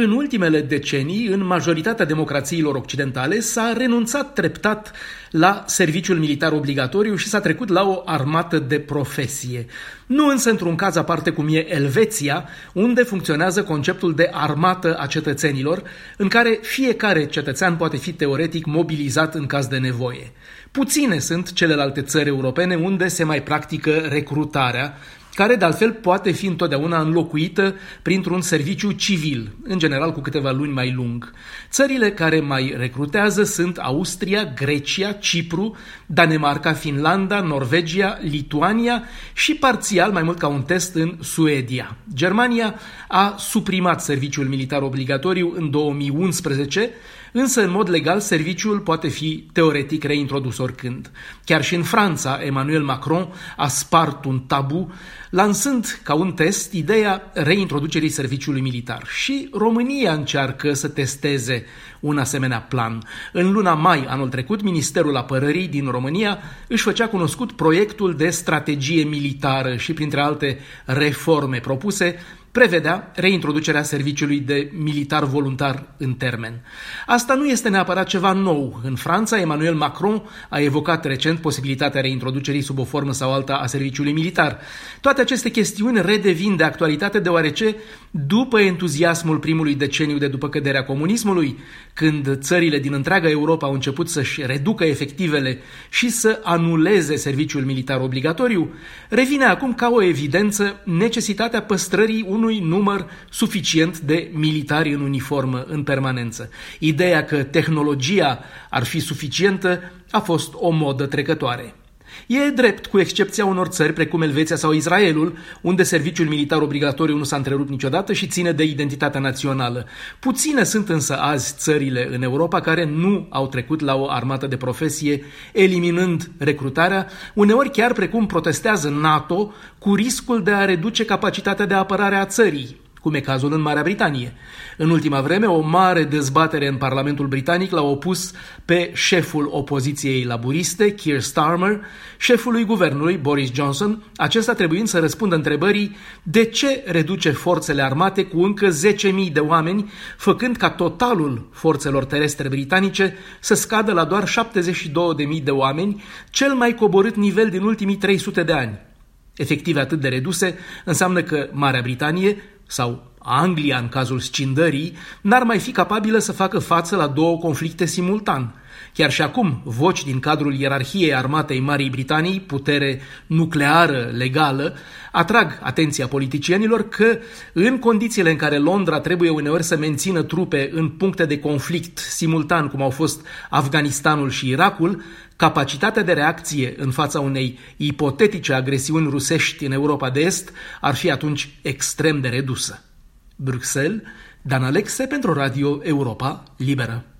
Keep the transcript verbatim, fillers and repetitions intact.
În ultimele decenii, în majoritatea democrațiilor occidentale, s-a renunțat treptat la serviciul militar obligatoriu și s-a trecut la o armată de profesie. Nu însă într-un caz aparte cum e Elveția, unde funcționează conceptul de armată a cetățenilor, în care fiecare cetățean poate fi teoretic mobilizat în caz de nevoie. Puține sunt celelalte țări europene unde se mai practică recrutarea, care de altfel poate fi întotdeauna înlocuită printr-un serviciu civil, în general cu câteva luni mai lung. Țările care mai recrutează sunt Austria, Grecia, Cipru, Danemarca, Finlanda, Norvegia, Lituania și parțial, mai mult ca un test, în Suedia. Germania a suprimat serviciul militar obligatoriu în două mii unsprezece, însă în mod legal serviciul poate fi teoretic reintrodus oricând. Chiar și în Franța, Emmanuel Macron a spart un tabu, lansând ca un test ideea reintroducerii serviciului militar. Și România încearcă să testeze un asemenea plan. În luna mai anul trecut, Ministerul Apărării din România își făcea cunoscut proiectul de strategie militară și, printre alte reforme propuse, prevedea reintroducerea serviciului de militar voluntar în termen. Asta nu este neapărat ceva nou. În Franța, Emmanuel Macron a evocat recent posibilitatea reintroducerii sub o formă sau alta a serviciului militar. Toate aceste chestiuni redevin de actualitate deoarece, după entuziasmul primului deceniu de după căderea comunismului, când țările din întreaga Europa au început să-și reducă efectivele și să anuleze serviciul militar obligatoriu, revine acum ca o evidență necesitatea păstrării unui număr suficient de militari în uniformă, în permanență. Ideea că tehnologia ar fi suficientă a fost o modă trecătoare. E drept, cu excepția unor țări precum Elveția sau Israelul, unde serviciul militar obligatoriu nu s-a întrerupt niciodată și ține de identitatea națională. Puține sunt însă azi țările în Europa care nu au trecut la o armată de profesie, eliminând recrutarea, uneori chiar precum protestează NATO, cu riscul de a reduce capacitatea de apărare a țării, cum e cazul în Marea Britanie. În ultima vreme, o mare dezbatere în Parlamentul Britanic l-a opus pe șeful opoziției laburiste, Keir Starmer, șefului guvernului, Boris Johnson, acesta trebuind să răspundă întrebării de ce reduce forțele armate cu încă zece mii de oameni, făcând ca totalul forțelor terestre britanice să scadă la doar șaptezeci și două de mii de oameni, cel mai coborât nivel din ultimii trei sute de ani. Efective atât de reduse înseamnă că Marea Britanie sau Anglia, în cazul scindării, n-ar mai fi capabilă să facă față la două conflicte simultan. Chiar și acum, voci din cadrul ierarhiei armatei Marii Britanii, putere nucleară legală, atrag atenția politicienilor că, în condițiile în care Londra trebuie uneori să mențină trupe în puncte de conflict simultan, cum au fost Afganistanul și Irakul, capacitatea de reacție în fața unei ipotetice agresiuni rusești în Europa de Est ar fi atunci extrem de redusă. Bruxelles, Dan Alexe pentru Radio Europa Liberă.